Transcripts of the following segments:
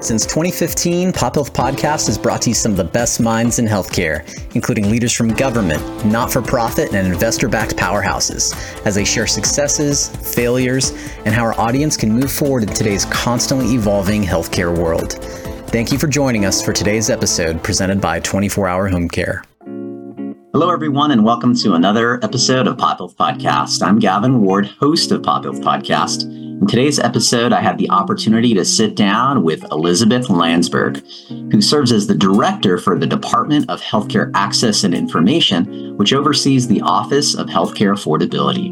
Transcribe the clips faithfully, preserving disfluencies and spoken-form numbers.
Since twenty fifteen, Pop Health Podcast has brought to you some of the best minds in healthcare, including leaders from government, not-for-profit, and investor-backed powerhouses, as they share successes, failures, and how our audience can move forward in today's constantly evolving healthcare world. Thank you for joining us for today's episode presented by twenty-four hour Home Care. Hello, everyone, and welcome to another episode of Pop Health Podcast. I'm Gavin Ward, host of Pop Health Podcast. In today's episode, I had the opportunity to sit down with Elizabeth Landsberg, who serves as the director for the Department of Health Care Access and Information, which oversees the Office of Healthcare Affordability.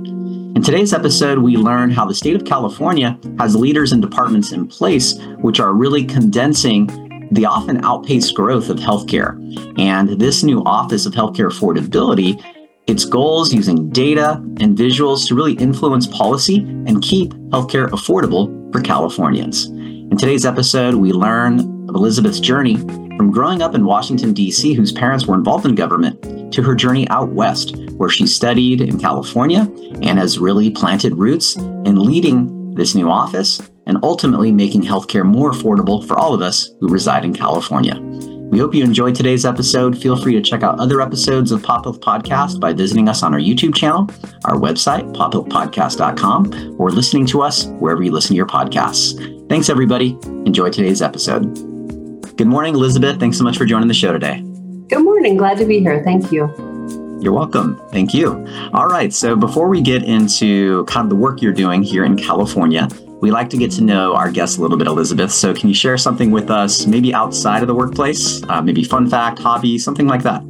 In today's episode, we learn how the state of California has leaders and departments in place which are really condensing the often outpaced growth of healthcare. And this new Office of Healthcare Affordability, its goals using data and visuals to really influence policy and keep healthcare affordable for Californians. In today's episode, we learn of Elizabeth's journey from growing up in Washington, D C, whose parents were involved in government, to her journey out west, where she studied in California and has really planted roots in leading this new office and ultimately making healthcare more affordable for all of us who reside in California. We hope you enjoyed today's episode. Feel free to check out other episodes of Pop Health Podcast by visiting us on our YouTube channel, our website, pop health podcast dot com, or listening to us wherever you listen to your podcasts. Thanks, everybody. Enjoy today's episode. Good morning, Elizabeth. Thanks so much for joining the show today. Good morning. Glad to be here. Thank you. You're welcome. Thank you. All right. So before we get into kind of the work you're doing here in California, we like to get to know our guests a little bit, Elizabeth. So can you share something with us, maybe outside of the workplace, uh, maybe fun fact, hobby, something like that?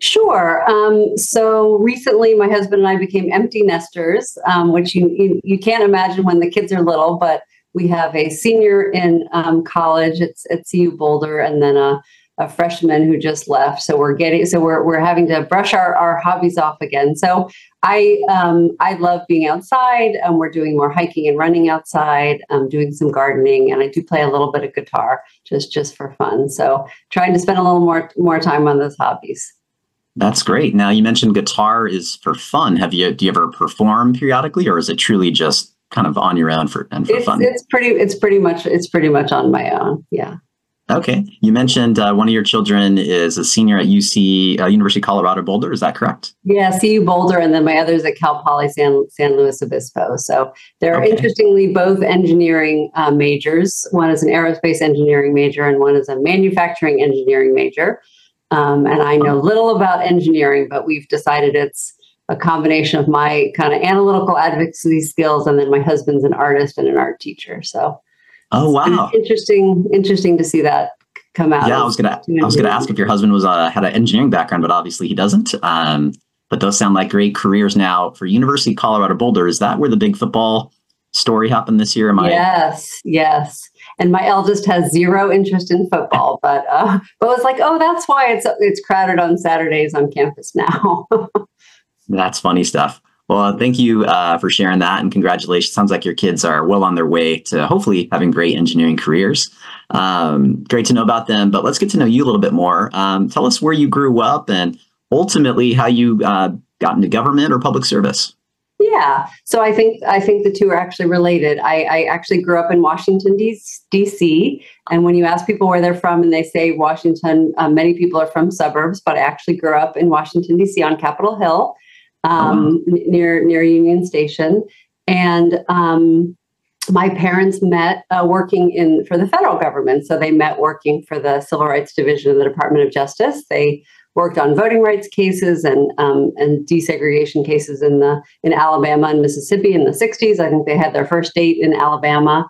Sure. Um, so recently, my husband and I became empty nesters, um, which you, you you can't imagine when the kids are little, but we have a senior in um, college at, at C U Boulder, and then a, a freshman who just left. So we're getting so we're we're having to brush our, our hobbies off again. So I um, I love being outside, and um, we're doing more hiking and running outside, um, doing some gardening, and I do play a little bit of guitar just, just for fun. So trying to spend a little more more time on those hobbies. That's great. Now you mentioned guitar is for fun. Have you do you ever perform periodically, or is it truly just kind of on your own for and for it's, fun? It's pretty it's pretty much it's pretty much on my own. Yeah. Okay. You mentioned uh, one of your children is a senior at U C, uh, University of Colorado Boulder. Is that correct? Yeah, C U Boulder. And then my other's at Cal Poly San, San Luis Obispo. So they're okay. Interestingly both engineering uh, majors. One is an aerospace engineering major and one is a manufacturing engineering major. Um, and I know little about engineering, but we've decided it's a combination of my kind of analytical advocacy skills. And then my husband's an artist and an art teacher. So oh wow! Interesting, interesting to see that come out. Yeah, I was gonna, I was gonna ask if your husband was uh, had an engineering background, but obviously he doesn't. Um, but those sound like great careers now for University of Colorado Boulder. Is that where the big football story happened this year? Am I? Yes, yes. And my eldest has zero interest in football, but uh, but was like, oh, that's why it's it's crowded on Saturdays on campus now. That's funny stuff. Well, thank you uh, for sharing that, and congratulations. Sounds like your kids are well on their way to hopefully having great engineering careers. Um, great to know about them, but let's get to know you a little bit more. Um, tell us where you grew up and ultimately how you uh, got into government or public service. Yeah, so I think I think the two are actually related. I, I actually grew up in Washington, D C, and when you ask people where they're from and they say Washington, uh, many people are from suburbs, but I actually grew up in Washington, D C on Capitol Hill. Um, near near Union Station, and um, my parents met uh, working in for the federal government. So they met working for the Civil Rights Division of the Department of Justice. They worked on voting rights cases and um, and desegregation cases in the in Alabama and Mississippi in the sixties. I think they had their first date in Alabama,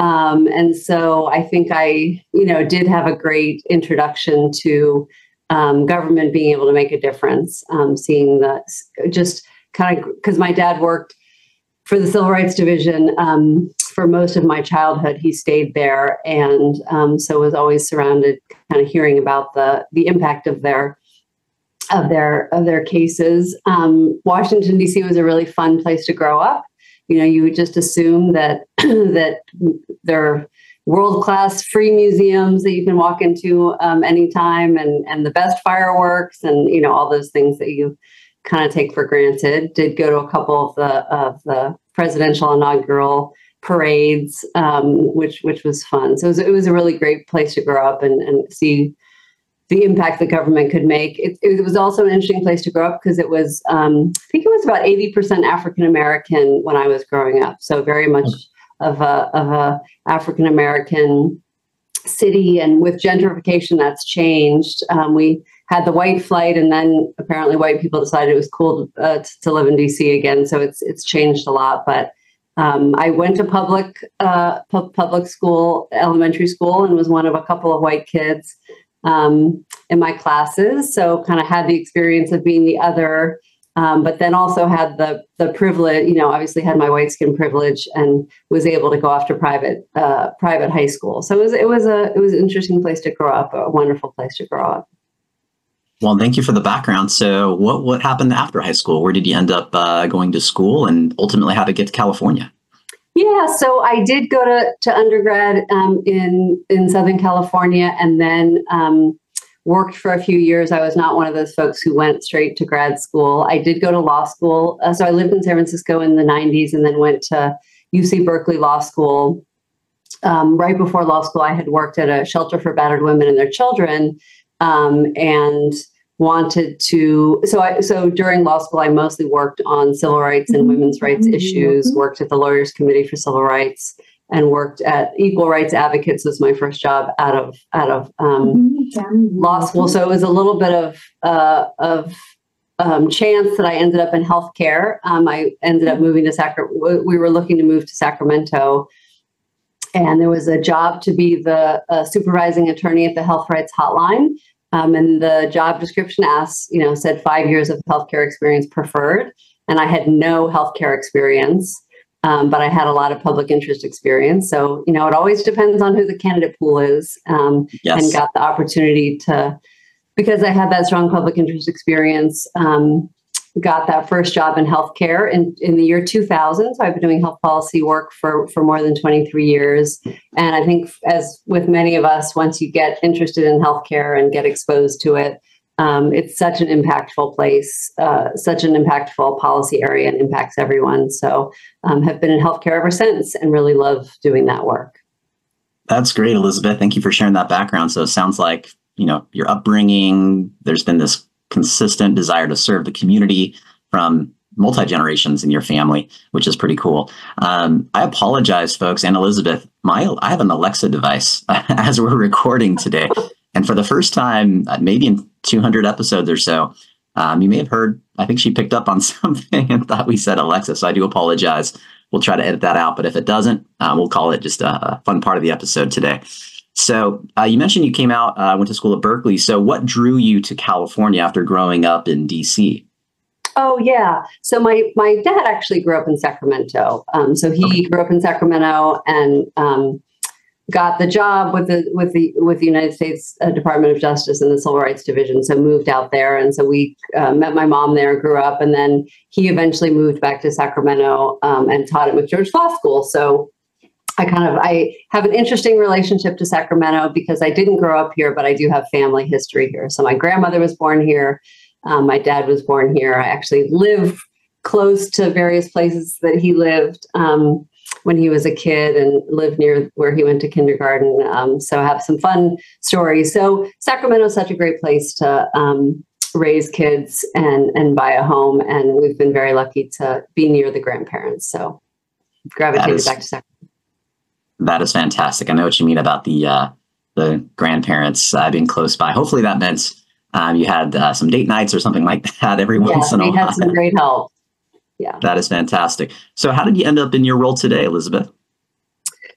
um, and so I think I you know did have a great introduction to. Um, government being able to make a difference, um, seeing the just kind of because my dad worked for the Civil Rights Division um, for most of my childhood. He stayed there, and um, so was always surrounded, kind of hearing about the the impact of their of their of their cases. Um, Washington D C was a really fun place to grow up. You know, you would just assume that that their world-class free museums that you can walk into um, anytime, and and the best fireworks, and you know all those things that you kind of take for granted. Did go to a couple of the of the presidential inaugural parades, um, which which was fun. So it was, it was a really great place to grow up and, and see the impact the government could make. It, it was also an interesting place to grow up because it was, um, I think it was about eighty percent African-American when I was growing up. So very much of a, of a African-American city, and with gentrification, that's changed. Um, we had the white flight, and then apparently white people decided it was cool to, uh, to, to live in D C again. So it's it's changed a lot. But um, I went to public uh, pu- public school, elementary school, and was one of a couple of white kids um, in my classes. So kind of had the experience of being the other, um, but then also had the the privilege. You know, obviously had my white skin privilege, and was able to go off to private uh, private high school. So it was it was a it was an interesting place to grow up, a wonderful place to grow up. Well, thank you for the background. So what, what happened after high school? Where did you end up uh, going to school, and ultimately how to get to California? Yeah, so I did go to, to undergrad um, in, in Southern California, and then um, worked for a few years. I was not one of those folks who went straight to grad school. I did go to law school. Uh, so I lived in San Francisco in the nineties and then went to U C Berkeley Law School. Um, right before law school, I had worked at a shelter for battered women and their children, um, and wanted to, so I, so during law school, I mostly worked on civil rights and women's rights issues, worked at the Lawyers Committee for Civil Rights, and worked at Equal Rights Advocates was my first job out of, out of um, yeah. law school. So it was a little bit of, uh, of um, chance that I ended up in healthcare. Um, I ended up moving to Sacramento. We were looking to move to Sacramento, and there was a job to be the uh, supervising attorney at the Health Rights Hotline. Um, and the job description asked, you know, said five years of healthcare experience preferred. And I had no healthcare experience, um, but I had a lot of public interest experience. So, you know, it always depends on who the candidate pool is, um, yes. and got the opportunity to, because I had that strong public interest experience, um, got that first job in healthcare in, in the year two thousand. So I've been doing health policy work for, for more than twenty-three years. And I think, as with many of us, once you get interested in healthcare and get exposed to it, um, it's such an impactful place, uh, such an impactful policy area, and impacts everyone. So um, have been in healthcare ever since and really love doing that work. That's great, Elizabeth. Thank you for sharing that background. So it sounds like, you know, your upbringing, there's been this consistent desire to serve the community from multi-generations in your family, which is pretty cool. Um, I apologize, folks, and Elizabeth, my, I have an Alexa device as we're recording today. And for the first time, maybe in two hundred episodes or so, um, you may have heard, I think she picked up on something and thought we said Alexa, so I do apologize. We'll try to edit that out, but if it doesn't, uh, we'll call it just a fun part of the episode today. So uh, you mentioned you came out, uh, went to school at Berkeley. So what drew you to California after growing up in D C? Oh, yeah. So my, my dad actually grew up in Sacramento. Um, so he okay. grew up in Sacramento and um, got the job with the with the with the United States uh, Department of Justice in the Civil Rights Division. So moved out there, and so we uh, met my mom there, grew up, and then he eventually moved back to Sacramento um, and taught at McGeorge Law School. So I kind of, I have an interesting relationship to Sacramento because I didn't grow up here, but I do have family history here. So my grandmother was born here. Um, my dad was born here. I actually lived close to various places that he lived um, when he was a kid, and lived near where he went to kindergarten. Um, so I have some fun stories. So Sacramento is such a great place to um, raise kids and, and buy a home. And we've been very lucky to be near the grandparents. So gravitated is- back to Sacramento. That is fantastic. I know what you mean about the uh, the grandparents uh, being close by. Hopefully that meant um, you had uh, some date nights or something like that every yeah, once in a while. Yeah, had some great help. Yeah. That is fantastic. So how did you end up in your role today, Elizabeth?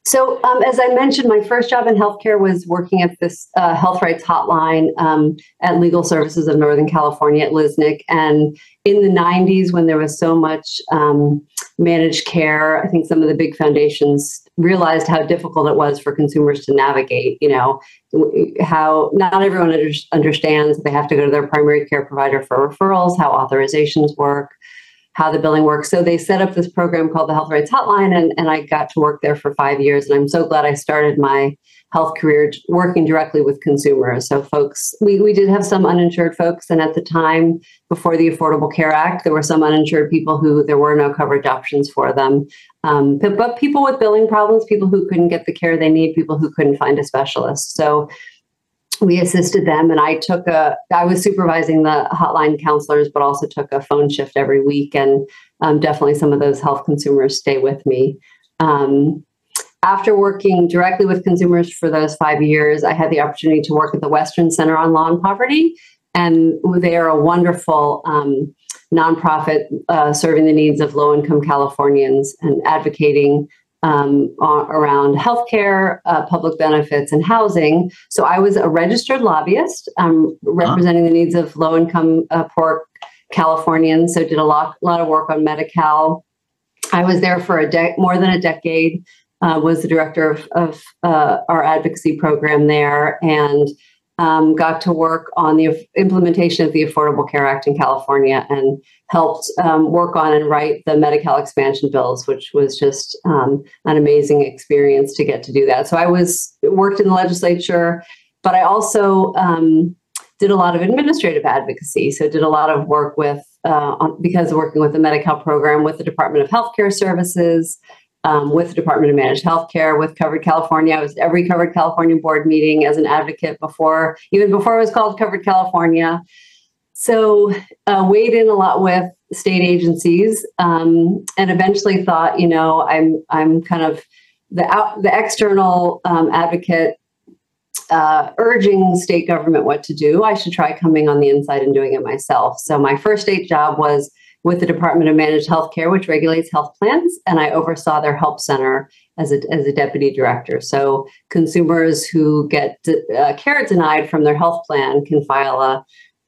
So um, as I mentioned, my first job in healthcare was working at this uh, health rights hotline um, at Legal Services of Northern California at LISNIC. And in the nineties, when there was so much um, managed care, I think some of the big foundations realized how difficult it was for consumers to navigate, you know, how not everyone under- understands they have to go to their primary care provider for referrals, how authorizations work, how the billing works. So they set up this program called the Health Rights Hotline, and, and I got to work there for five years. And I'm so glad I started my health career working directly with consumers. So folks, we, we did have some uninsured folks. And at the time, before the Affordable Care Act, there were some uninsured people who there were no coverage options for them. Um, but, but people with billing problems, people who couldn't get the care they need, people who couldn't find a specialist. So we assisted them, and I took a, I was supervising the hotline counselors, but also took a phone shift every week. And um, definitely some of those health consumers stay with me. Um, after working directly with consumers for those five years, I had the opportunity to work at the Western Center on Law and Poverty. And they are a wonderful um, nonprofit uh, serving the needs of low-income Californians and advocating Um, around healthcare, uh, public benefits, and housing. So I was a registered lobbyist um, representing huh? the needs of low-income, uh, poor Californians. So did a lot, lot of work on Medi-Cal. I was there for a de- more than a decade. Uh, was the director of, of uh, our advocacy program there, and um, got to work on the implementation of the Affordable Care Act in California, and helped um, work on and write the Medi-Cal expansion bills, which was just um, an amazing experience to get to do that. So I was worked in the legislature, but I also um, did a lot of administrative advocacy. So did a lot of work with, uh, on, because of working with the Medi-Cal program, with the Department of Health Care Services, um, with the Department of Managed Healthcare, with Covered California. I was at every Covered California board meeting as an advocate before, even before it was called Covered California. So uh, weighed in a lot with state agencies, um, and eventually thought, you know, I'm I'm kind of the out, the external um, advocate uh, urging state government what to do. I should try coming on the inside and doing it myself. So my first state job was with the Department of Managed Healthcare, which regulates health plans, and I oversaw their help center as a, as a deputy director. So consumers who get uh, care denied from their health plan can file a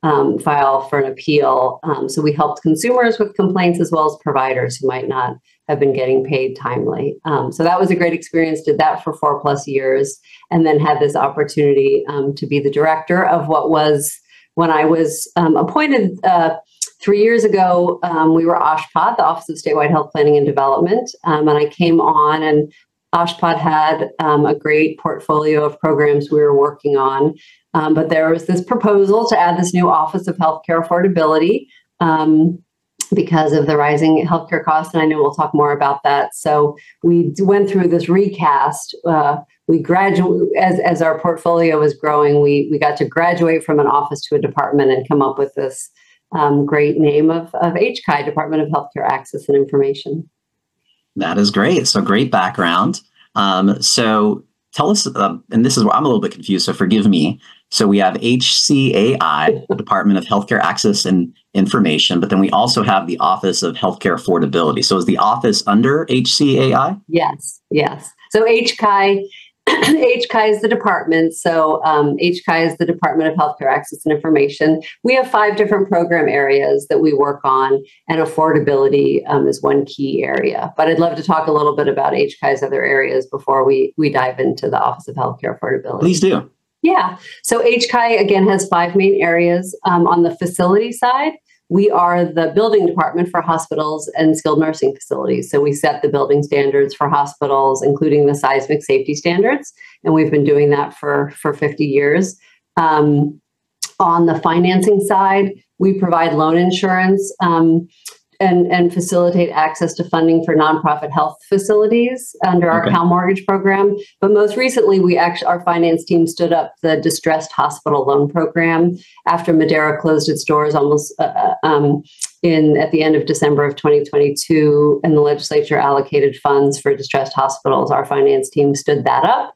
Um, file for an appeal. Um, so we helped consumers with complaints as well as providers who might not have been getting paid timely. Um, so that was a great experience. Did that for four plus years, and then had this opportunity um, to be the director of what was, when I was um, appointed uh, three years ago, um, we were OSHPAD, the Office of Statewide Health Planning and Development. Um, and I came on, and OSHPAD had um, a great portfolio of programs we were working on, um, but there was this proposal to add this new Office of Healthcare Affordability um, because of the rising healthcare costs, and I know we'll talk more about that. So we went through this recast. Uh, we graduated as as our portfolio was growing. We we got to graduate from an office to a department and come up with this um, great name of of H C A I, Department of Health Care Access and Information. That is great. So great background. Um, so tell us, uh, and this is where I'm a little bit confused, so forgive me. So we have H C A I, the Department of Healthcare Access and Information, but then we also have the Office of Healthcare Affordability. So is the office under H C A I? Yes, yes. So H C A I, H C A I is the department. So um, H C A I is the Department of Healthcare Access and Information. We have five different program areas that we work on, and affordability um, is one key area. But I'd love to talk a little bit about H C A I's other areas before we, we dive into the Office of Healthcare Affordability. Please do. Yeah. So H C A I, again, has five main areas. Um, on the facility side, we are the building department for hospitals and skilled nursing facilities. So we set the building standards for hospitals, including the seismic safety standards. And we've been doing that for, for fifty years. Um, on the financing side, we provide loan insurance um, and, and facilitate access to funding for nonprofit health facilities under our okay. Cal Mortgage program. But most recently, we actually, our finance team stood up the distressed hospital loan program after Madera closed its doors almost uh, um, in at the end of December of twenty twenty-two, and the legislature allocated funds for distressed hospitals. Our finance team stood that up.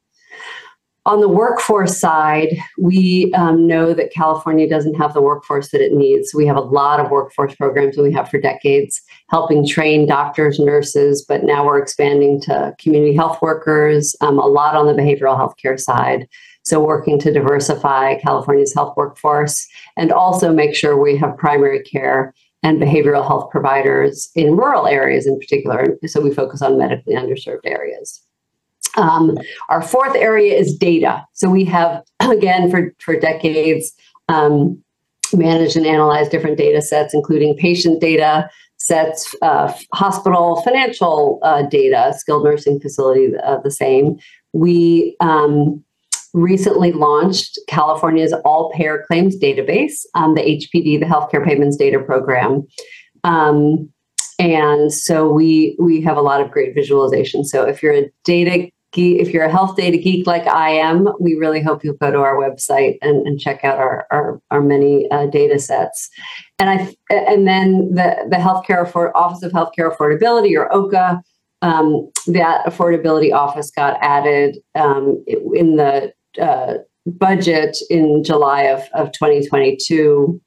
On the workforce side, we um, know that California doesn't have the workforce that it needs. We have a lot of workforce programs that we have for decades, helping train doctors, nurses, but now we're expanding to community health workers, um, a lot on the behavioral health care side. So working to diversify California's health workforce, and also make sure we have primary care and behavioral health providers in rural areas in particular. So we focus on medically underserved areas. Um, our fourth area is data. So we have, again, for, for decades, um, managed and analyzed different data sets, including patient data, sets uh, hospital financial uh, data, skilled nursing facility, uh, the same. We um, recently launched California's all-payer claims database, um, the H P D, the Healthcare Payments Data Program. Um, and so we we have a lot of great visualization. So if you're a data geek, if you're a health data geek like I am, we really hope you'll go to our website and, and check out our our, our many uh, data sets. And I and then the the healthcare for Office of Healthcare Affordability, or O C A, um, that affordability office got added um, in the uh, budget in July of, of twenty twenty-two.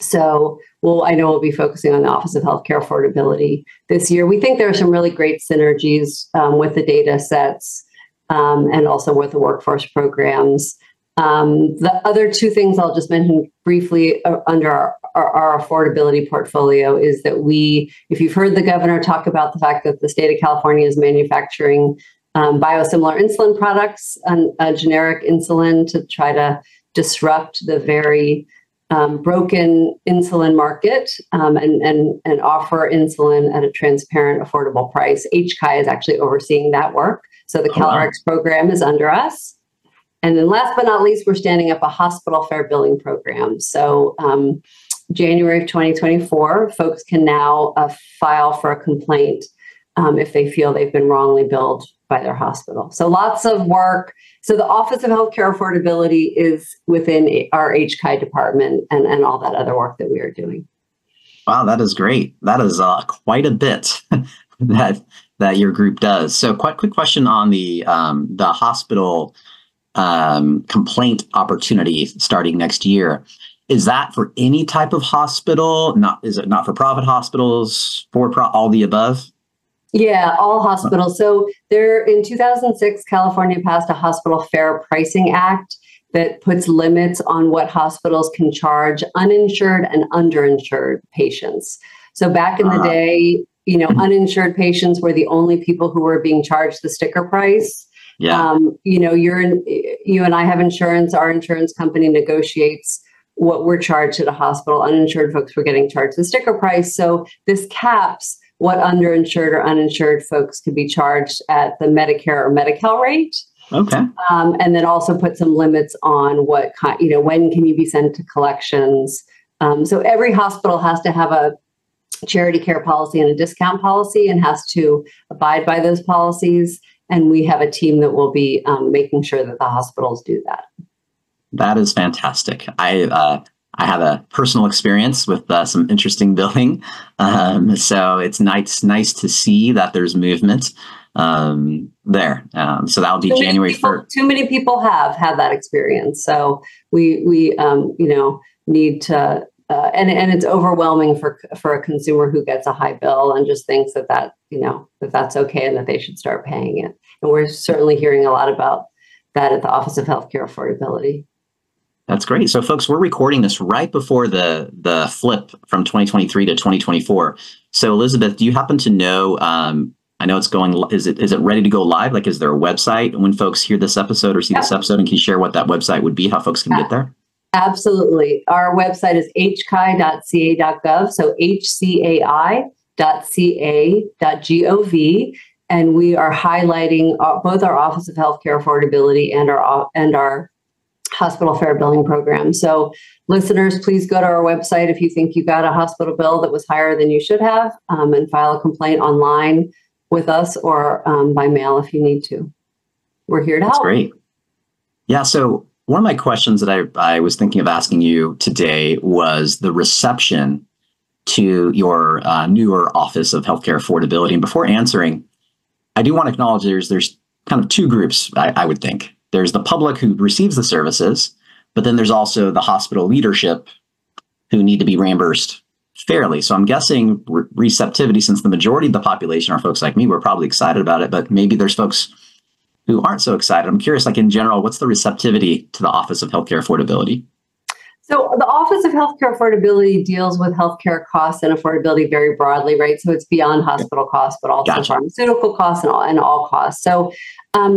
So well, I know we'll be focusing on the Office of Healthcare Affordability this year. We think there are some really great synergies um, with the data sets um, and also with the workforce programs. Um, the other two things I'll just mention briefly uh, under our, our, our affordability portfolio is that we, if you've heard the governor talk about the fact that the state of California is manufacturing um, biosimilar insulin products, and uh, generic insulin, to try to disrupt the very Um, broken insulin market um, and, and, and offer insulin at a transparent, affordable price. H C A I is actually overseeing that work. So the CalRx program is under us. And then last but not least, we're standing up a hospital fair billing program. So um, January of twenty twenty-four, folks can now uh, file for a complaint um, if they feel they've been wrongly billed by their hospital. So lots of work. So the Office of Healthcare Affordability is within our H C A I department and, and all that other work that we are doing. Wow, that is great. That is uh, quite a bit that that your group does. So quite quick question on the um, the hospital um, complaint opportunity starting next year. Is that for any type of hospital? Not is it not-for-profit hospitals, for pro- all the above? Yeah, all hospitals. So there, in two thousand six, California passed a Hospital Fair Pricing Act that puts limits on what hospitals can charge uninsured and underinsured patients. So back in the day, you know, uninsured patients were the only people who were being charged the sticker price. Yeah. Um, you know, you're in, you and I have insurance. Our insurance company negotiates what we're charged at a hospital. Uninsured folks were getting charged the sticker price. So this caps what underinsured or uninsured folks could be charged at the Medicare or Medi-Cal rate. Okay. Um, and then also put some limits on what kind, you know, when can you be sent to collections. Um, so every hospital has to have a charity care policy and a discount policy and has to abide by those policies. And we have a team that will be um, making sure that the hospitals do that. That is fantastic. I, uh, I have a personal experience with uh, some interesting billing, um, so it's nice nice to see that there's movement um, there. Um, so that'll be too January first. Too many people have had that experience, so we we um, you know need to, uh, and and it's overwhelming for for a consumer who gets a high bill and just thinks that that you know that that's okay and that they should start paying it. And we're certainly hearing a lot about that at the Office of Healthcare Affordability. That's great. So folks, we're recording this right before the the flip from twenty twenty-three to twenty twenty-four. So Elizabeth, do you happen to know, um, I know it's going, is it is it ready to go live? Like, is there a website when folks hear this episode or see this episode, and can you share what that website would be, how folks can get there? Absolutely. Our website is h c a i dot c a dot gov. So h c a i dot c a dot gov. And we are highlighting both our Office of Healthcare Affordability and our and our hospital fair billing program. So listeners, please go to our website if you think you got a hospital bill that was higher than you should have, um, and file a complaint online with us or um, by mail if you need to. We're here to help. That's great. Yeah. So one of my questions that I, I was thinking of asking you today was the reception to your uh, newer Office of Healthcare Affordability. And before answering, I do want to acknowledge there's, there's kind of two groups, I, I would think. There's the public who receives the services, but then there's also the hospital leadership who need to be reimbursed fairly. So I'm guessing re- receptivity, since the majority of the population are folks like me, we're probably excited about it, but maybe there's folks who aren't so excited. I'm curious, like in general, what's the receptivity to the Office of Healthcare Affordability? So the Office of Healthcare Affordability deals with healthcare costs and affordability very broadly, right? So it's beyond hospital costs, but also gotcha. pharmaceutical costs and all, and all costs. So, um,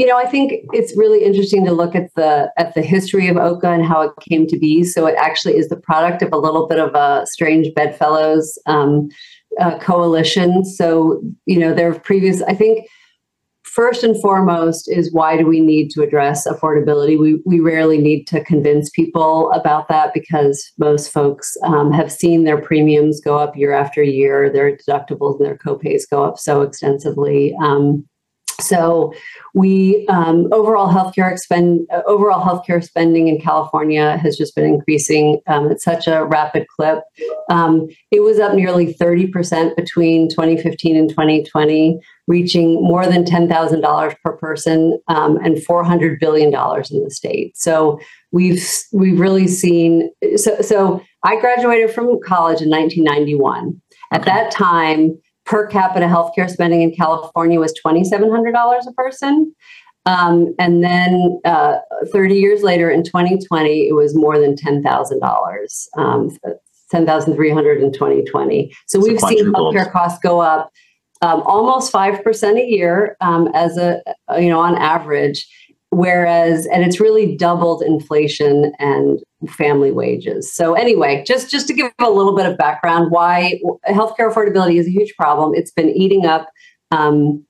You know, I think it's really interesting to look at the at the history of O C A and how it came to be. So it actually is the product of a little bit of a strange bedfellows um, uh, coalition. So, you know, there have previous, I think, first and foremost is why do we need to address affordability? We we rarely need to convince people about that because most folks um, have seen their premiums go up year after year, their deductibles and their copays go up so extensively. Um, so we um, overall healthcare expend uh, overall healthcare spending in California has just been increasing um, at such a rapid clip. Um, it was up nearly thirty percent between twenty fifteen and twenty twenty, reaching more than ten thousand dollars per person um, and four hundred billion dollars in the state. So we've we've really seen. So, so I graduated from college in nineteen ninety-one. At that time, per capita healthcare spending in California was twenty-seven hundred dollars a person. Um, and then uh, thirty years later in twenty twenty, it was more than ten thousand dollars, um, ten thousand three hundred dollars in twenty twenty. So we've seen healthcare costs go up um, almost five percent a year um, as a, you know, on average, whereas, and it's really doubled inflation and family wages. So anyway, just, just to give a little bit of background, why healthcare affordability is a huge problem. It's been eating up um,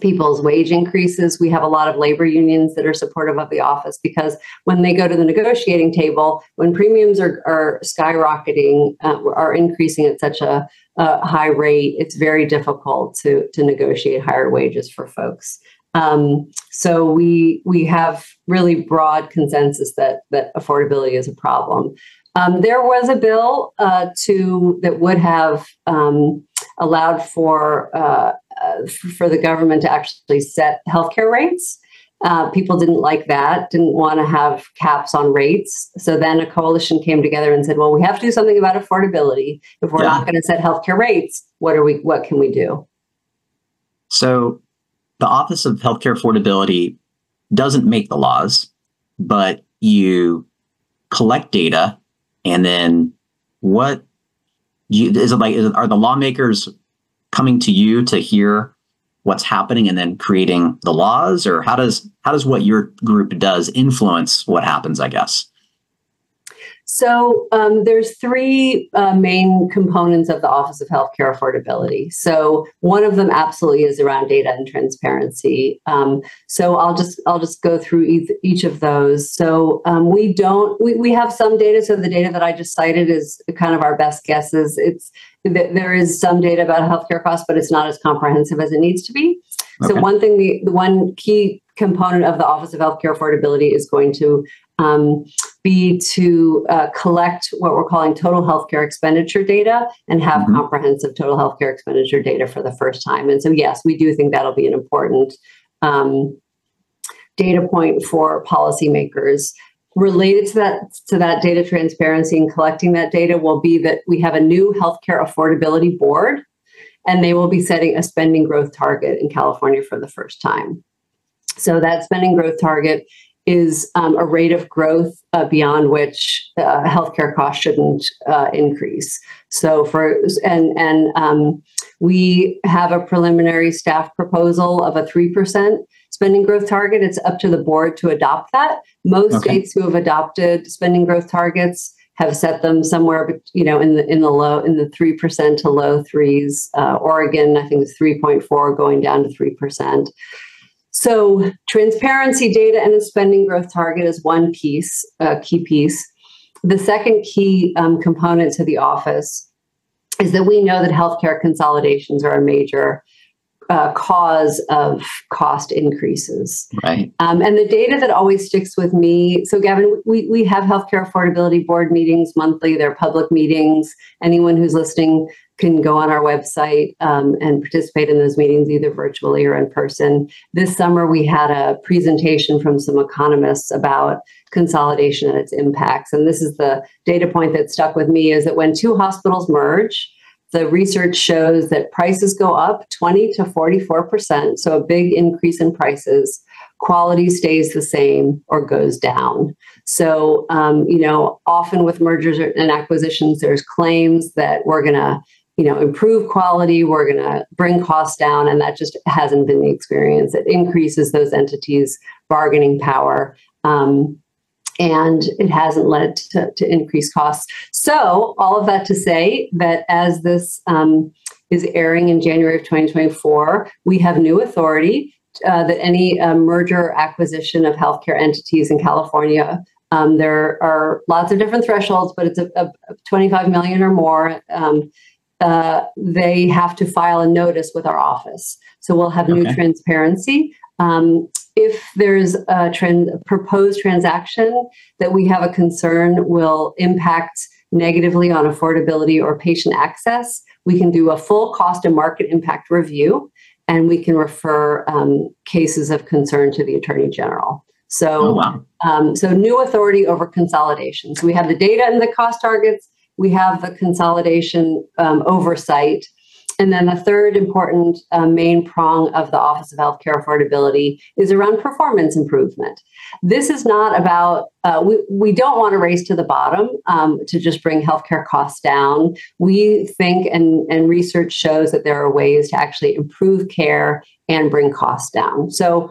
people's wage increases. We have a lot of labor unions that are supportive of the office because when they go to the negotiating table, when premiums are, are skyrocketing, uh, are increasing at such a, a high rate, it's very difficult to, to negotiate higher wages for folks. Um, so we we have really broad consensus that that affordability is a problem. Um, there was a bill uh, to that would have um, allowed for uh, uh, for the government to actually set healthcare rates. Uh, people didn't like that, didn't want to have caps on rates. So then a coalition came together and said, "Well, we have to do something about affordability. If we're yeah. not going to set healthcare rates, what are we? What can we do?" So the Office of Healthcare Affordability doesn't make the laws, but you collect data, and then what you, is it like? Is it, are the lawmakers coming to you to hear what's happening and then creating the laws, or how does how does what your group does influence what happens, I guess? So um, there's three uh, main components of the Office of Healthcare Affordability. So one of them absolutely is around data and transparency. Um, so I'll just I'll just go through each, each of those. So um, we don't we, we have some data. So the data that I just cited is kind of our best guesses. It's th- there is some data about healthcare costs, but it's not as comprehensive as it needs to be. Okay. So one thing the, the one key component of the Office of Healthcare Affordability is going to Um, be to uh, collect what we're calling total healthcare expenditure data and have mm-hmm. comprehensive total healthcare expenditure data for the first time. And so, yes, we do think that'll be an important um, data point for policymakers. Related to that, to that data transparency and collecting that data will be that we have a new healthcare affordability board, and they will be setting a spending growth target in California for the first time. So that spending growth target is um, a rate of growth uh, beyond which uh, healthcare costs shouldn't uh, increase. So for and and um, we have a preliminary staff proposal of a three percent spending growth target. It's up to the board to adopt that. Most okay. states who have adopted spending growth targets have set them somewhere, you know, in the in the low in the three percent to low threes. Uh, Oregon, I think, is three point four, going down to three percent. So transparency, data, and a spending growth target is one piece, a key piece. The second key um, component to the office is that we know that healthcare consolidations are a major uh, cause of cost increases. Right. Um, and the data that always sticks with me, so Gavin, we, we have healthcare affordability board meetings monthly. They're public meetings. Anyone who's listening can go on our website um, and participate in those meetings, either virtually or in person. This summer, we had a presentation from some economists about consolidation and its impacts. And this is the data point that stuck with me, is that when two hospitals merge, the research shows that prices go up twenty to forty-four percent, so a big increase in prices. Quality stays the same or goes down. So, um, you know, often with mergers and acquisitions, there's claims that we're going to, you know, improve quality, we're going to bring costs down, and that just hasn't been the experience. It increases those entities' bargaining power, um, and it hasn't led to, to increased costs. So all of that to say that as this um, is airing in January of twenty twenty-four. We have new authority uh, that any uh, merger or acquisition of healthcare entities in California, um, there are lots of different thresholds, but it's a, a twenty-five million or more. Um, uh, they have to file a notice with our office. So we'll have new okay. transparency. Um, If there's a trend, a proposed transaction that we have a concern will impact negatively on affordability or patient access, we can do a full cost and market impact review, and we can refer um, cases of concern to the Attorney General. So, oh, wow. um, so new authority over consolidation. So we have the data and the cost targets. We have the consolidation um, oversight. And then the third important uh, main prong of the Office of Healthcare Affordability is around performance improvement. This is not about, uh, we, we don't want to race to the bottom um, to just bring healthcare costs down. We think and, and research shows that there are ways to actually improve care and bring costs down. So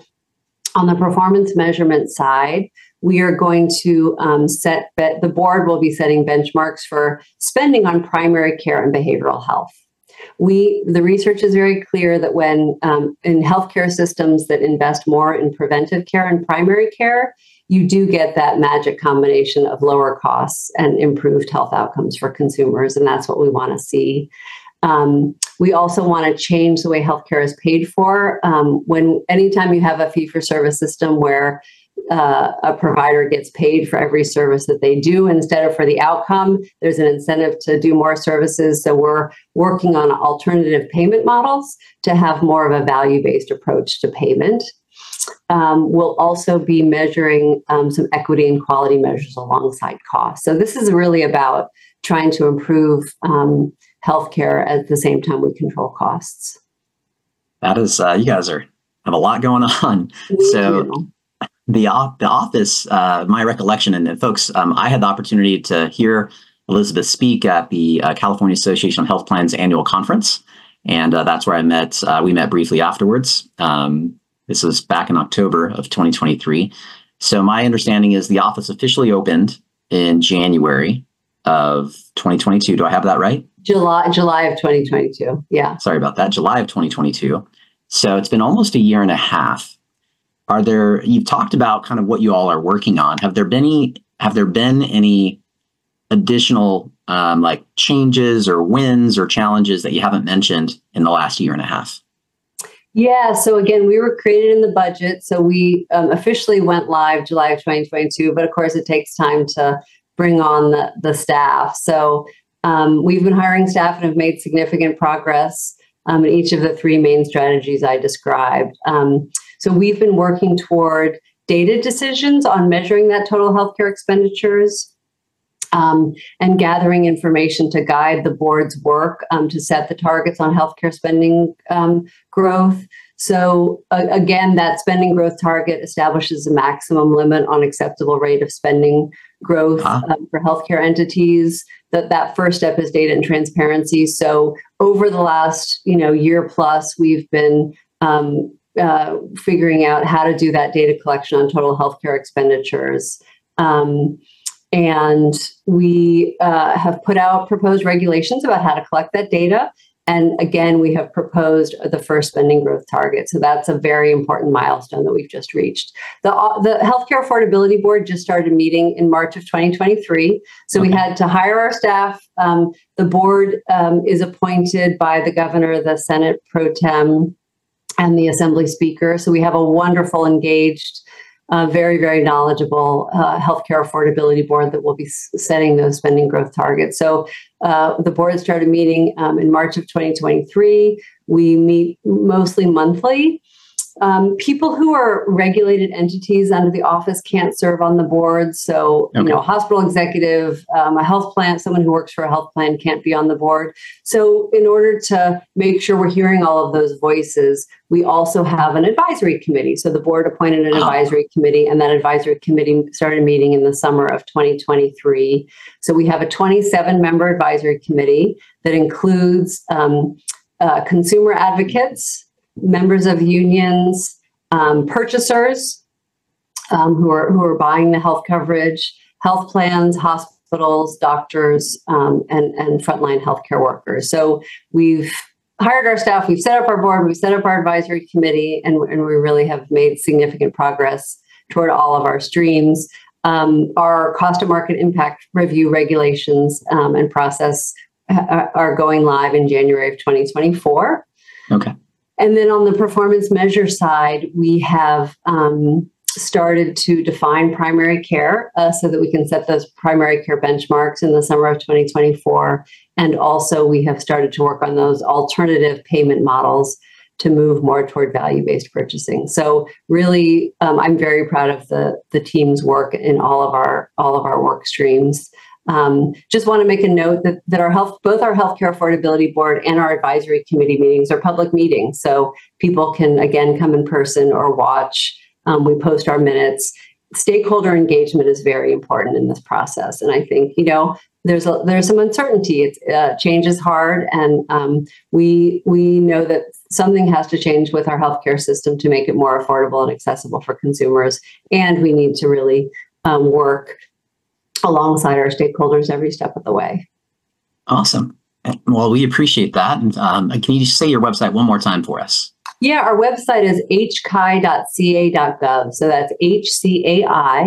on the performance measurement side, we are going to um, set, the board will be setting benchmarks for spending on primary care and behavioral health. We, the research is very clear that when um, in healthcare systems that invest more in preventive care and primary care, you do get that magic combination of lower costs and improved health outcomes for consumers. And that's what we want to see. Um, we also want to change the way healthcare is paid for. Um, when anytime you have a fee-for-service system where Uh, a provider gets paid for every service that they do instead of for the outcome, there's an incentive to do more services. So we're working on alternative payment models to have more of a value-based approach to payment. Um, we'll also be measuring um, some equity and quality measures alongside cost. So this is really about trying to improve um, healthcare at the same time we control costs. That is, uh, you guys are have a lot going on. We so. Do. The, the office, uh, my recollection, and folks, um, I had the opportunity to hear Elizabeth speak at the uh, California Association of Health Plans annual conference, and uh, that's where I met. Uh, we met briefly afterwards. Um, this was back in October of twenty twenty-three. So my understanding is the office officially opened in January of twenty twenty-two. Do I have that right? July, July of twenty twenty-two. Yeah. Sorry about that. July of twenty twenty-two. So it's been almost a year and a half. Are there, you've talked about kind of what you all are working on. Have there been any, have there been any additional um, like changes or wins or challenges that you haven't mentioned in the last year and a half? Yeah. So again, we were created in the budget. So we um, officially went live July of twenty twenty-two, but of course it takes time to bring on the, the staff. So um, we've been hiring staff and have made significant progress um, in each of the three main strategies I described. Um, So we've been working toward data decisions on measuring that total healthcare expenditures um, and gathering information to guide the board's work um, to set the targets on healthcare spending um, growth. So uh, again, that spending growth target establishes a maximum limit on acceptable rate of spending growth huh. um, for healthcare entities. That that first step is data and transparency. So over the last you know year plus, we've been um, Uh, figuring out how to do that data collection on total healthcare expenditures. Um, and we uh, have put out proposed regulations about how to collect that data. And again, we have proposed the first spending growth target. So that's a very important milestone that we've just reached. The, uh, the Healthcare Affordability Board just started meeting in March of twenty twenty-three. So okay. we had to hire our staff. Um, the board um, is appointed by the governor, the Senate pro tem, and the Assembly Speaker. So we have a wonderful, engaged, uh, very, very knowledgeable uh, Healthcare Affordability Board that will be s- setting those spending growth targets. So uh, the board started meeting um, in March of twenty twenty-three. We meet mostly monthly. Um, people who are regulated entities under the office can't serve on the board. So, okay. you know, a hospital executive, um, a health plan, someone who works for a health plan can't be on the board. So in order to make sure we're hearing all of those voices, we also have an advisory committee. So the board appointed an advisory oh. committee, and that advisory committee started meeting in the summer of twenty twenty-three. So we have a twenty-seven member advisory committee that includes um, uh, consumer advocates, members of unions, um, purchasers um, who are who are buying the health coverage, health plans, hospitals, doctors, um, and, and frontline healthcare workers. So we've hired our staff, we've set up our board, we've set up our advisory committee, and, and we really have made significant progress toward all of our streams. Um, our cost of market impact review regulations um, and process ha- are going live in January of twenty twenty-four. Okay. And then on the performance measure side, we have um, started to define primary care uh, so that we can set those primary care benchmarks in the summer of twenty twenty-four. And also we have started to work on those alternative payment models to move more toward value-based purchasing. So really, um, I'm very proud of the, the team's work in all of our all of our work streams. Um, just want to make a note that, that our health, both our Healthcare Affordability Board and our advisory committee meetings are public meetings. So people can, again, come in person or watch. Um, we post our minutes. Stakeholder engagement is very important in this process. And I think, you know, There's a, there's some uncertainty. It's, uh, change is hard, and um, we we know that something has to change with our healthcare system to make it more affordable and accessible for consumers. And we need to really um, work alongside our stakeholders every step of the way. Awesome. Well, we appreciate that. And um, can you just say your website one more time for us? Yeah, our website is h c a i dot c a dot gov. So that's h c a i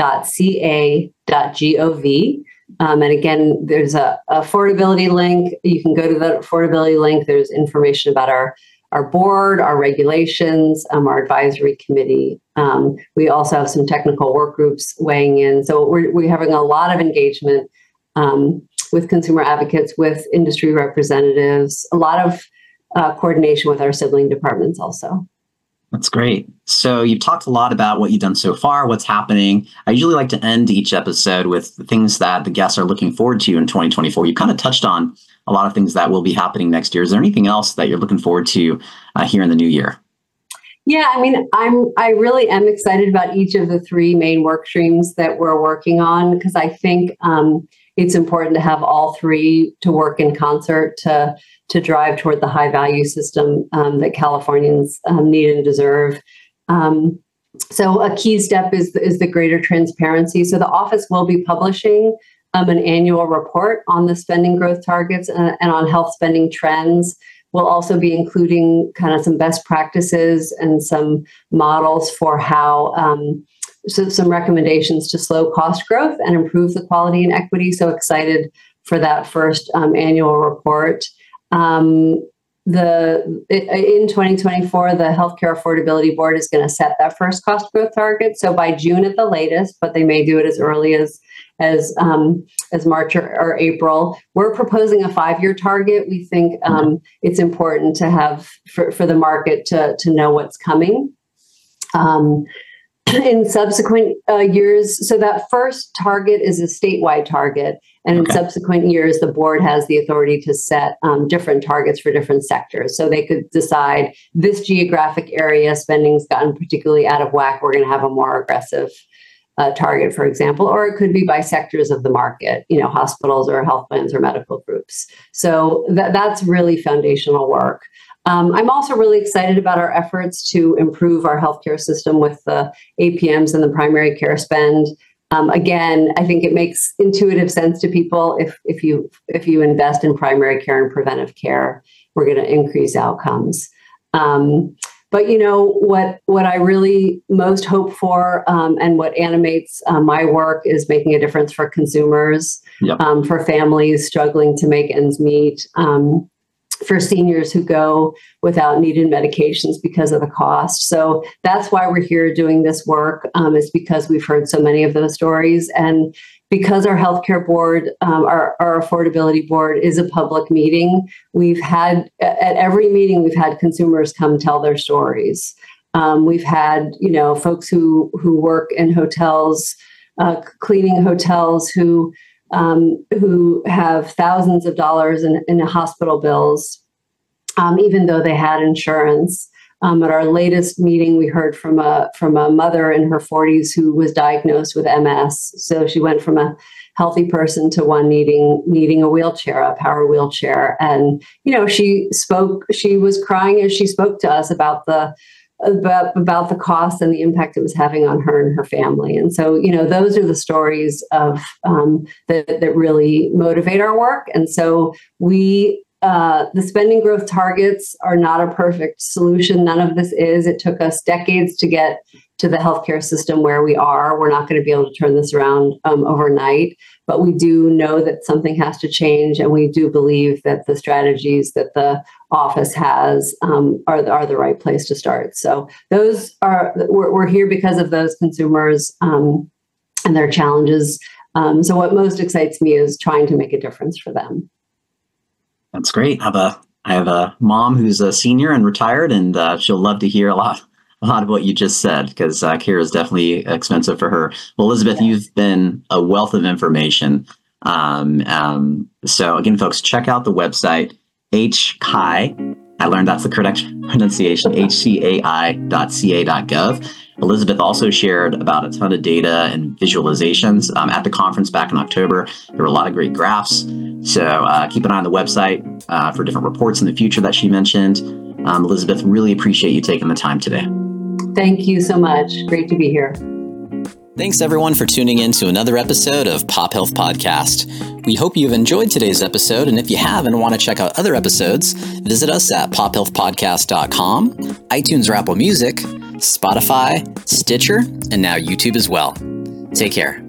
dot c a dot gov. Um, and again, there's a affordability link. You can go to the affordability link. There's information about our, our board, our regulations, um, our advisory committee. Um, we also have some technical work groups weighing in. So we're, we're having a lot of engagement um, with consumer advocates, with industry representatives, a lot of uh, coordination with our sibling departments also. That's great. So you've talked a lot about what you've done so far, what's happening. I usually like to end each episode with the things that the guests are looking forward to in twenty twenty-four. You kind of touched on a lot of things that will be happening next year. Is there anything else that you're looking forward to uh, here in the new year? Yeah, I mean, I'm I really am excited about each of the three main work streams that we're working on, because I think um, it's important to have all three to work in concert to to drive toward the high value system um, that Californians um, need and deserve. Um, so a key step is, is the greater transparency. So the office will be publishing um, an annual report on the spending growth targets and, and on health spending trends. We'll also be including kind of some best practices and some models for how um, so some recommendations to slow cost growth and improve the quality and equity. So excited for that first um, annual report. Um, the in twenty twenty-four, the Healthcare Affordability Board is going to set that first cost growth target. So by June at the latest, but they may do it as early as as um, as March or, or April. We're proposing a five-year target. We think um, it's important to have for, for the market to to know what's coming um, in subsequent uh, years. So that first target is a statewide target. And in okay. subsequent years, the board has the authority to set um, different targets for different sectors. So they could decide this geographic area spending's gotten particularly out of whack. We're going to have a more aggressive uh, target, for example, or it could be by sectors of the market, you know, hospitals or health plans or medical groups. So th- that's really foundational work. Um, I'm also really excited about our efforts to improve our healthcare system with the A P Ms and the primary care spend. Um, again, I think it makes intuitive sense to people. If if you if you invest in primary care and preventive care, we're going to increase outcomes. Um, but you know what what I really most hope for, um, and what animates uh, my work is making a difference for consumers, yep. um, for families struggling to make ends meet, um, for seniors who go without needed medications because of the cost. So that's why we're here doing this work, um, is because we've heard so many of those stories. And because our healthcare board, um, our, our affordability board is a public meeting, we've had, at every meeting, we've had consumers come tell their stories. Um, we've had, you know, folks who, who work in hotels, uh, cleaning hotels who, Um, who have thousands of dollars in, in hospital bills, um, even though they had insurance. Um, at our latest meeting, we heard from a from a mother in her forties who was diagnosed with M S. So she went from a healthy person to one needing needing a wheelchair, a power wheelchair. And you know, she spoke. She was crying as she spoke to us about the about about the cost and the impact it was having on her and her family. And so, you know, those are the stories of um, that, that really motivate our work. And so we uh, the spending growth targets are not a perfect solution. None of this is. It took us decades to get to the healthcare system where we are. We're not going to be able to turn this around um, overnight, but we do know that something has to change, and we do believe that the strategies that the office has um, are, are the right place to start. So those are, we're, we're here because of those consumers um, and their challenges. Um, so what most excites me is trying to make a difference for them. That's great. I have a, I have a mom who's a senior and retired, and uh, she'll love to hear a lot a lot of what you just said, because uh, care is definitely expensive for her. Well, Elizabeth, yeah. You've been a wealth of information. Um, um, so again, folks, check out the website, H C A I. I learned that's the correct pronunciation, H C A I dot C A dot gov. Elizabeth also shared about a ton of data and visualizations um, at the conference back in October. There were a lot of great graphs. So uh, keep an eye on the website uh, for different reports in the future that she mentioned. Um, Elizabeth, really appreciate you taking the time today. Thank you so much. Great to be here. Thanks everyone for tuning in to another episode of Pop Health Podcast. We hope you've enjoyed today's episode, and if you have and want to check out other episodes, visit us at pop health podcast dot com, iTunes or Apple Music, Spotify, Stitcher, and now YouTube as well. Take care.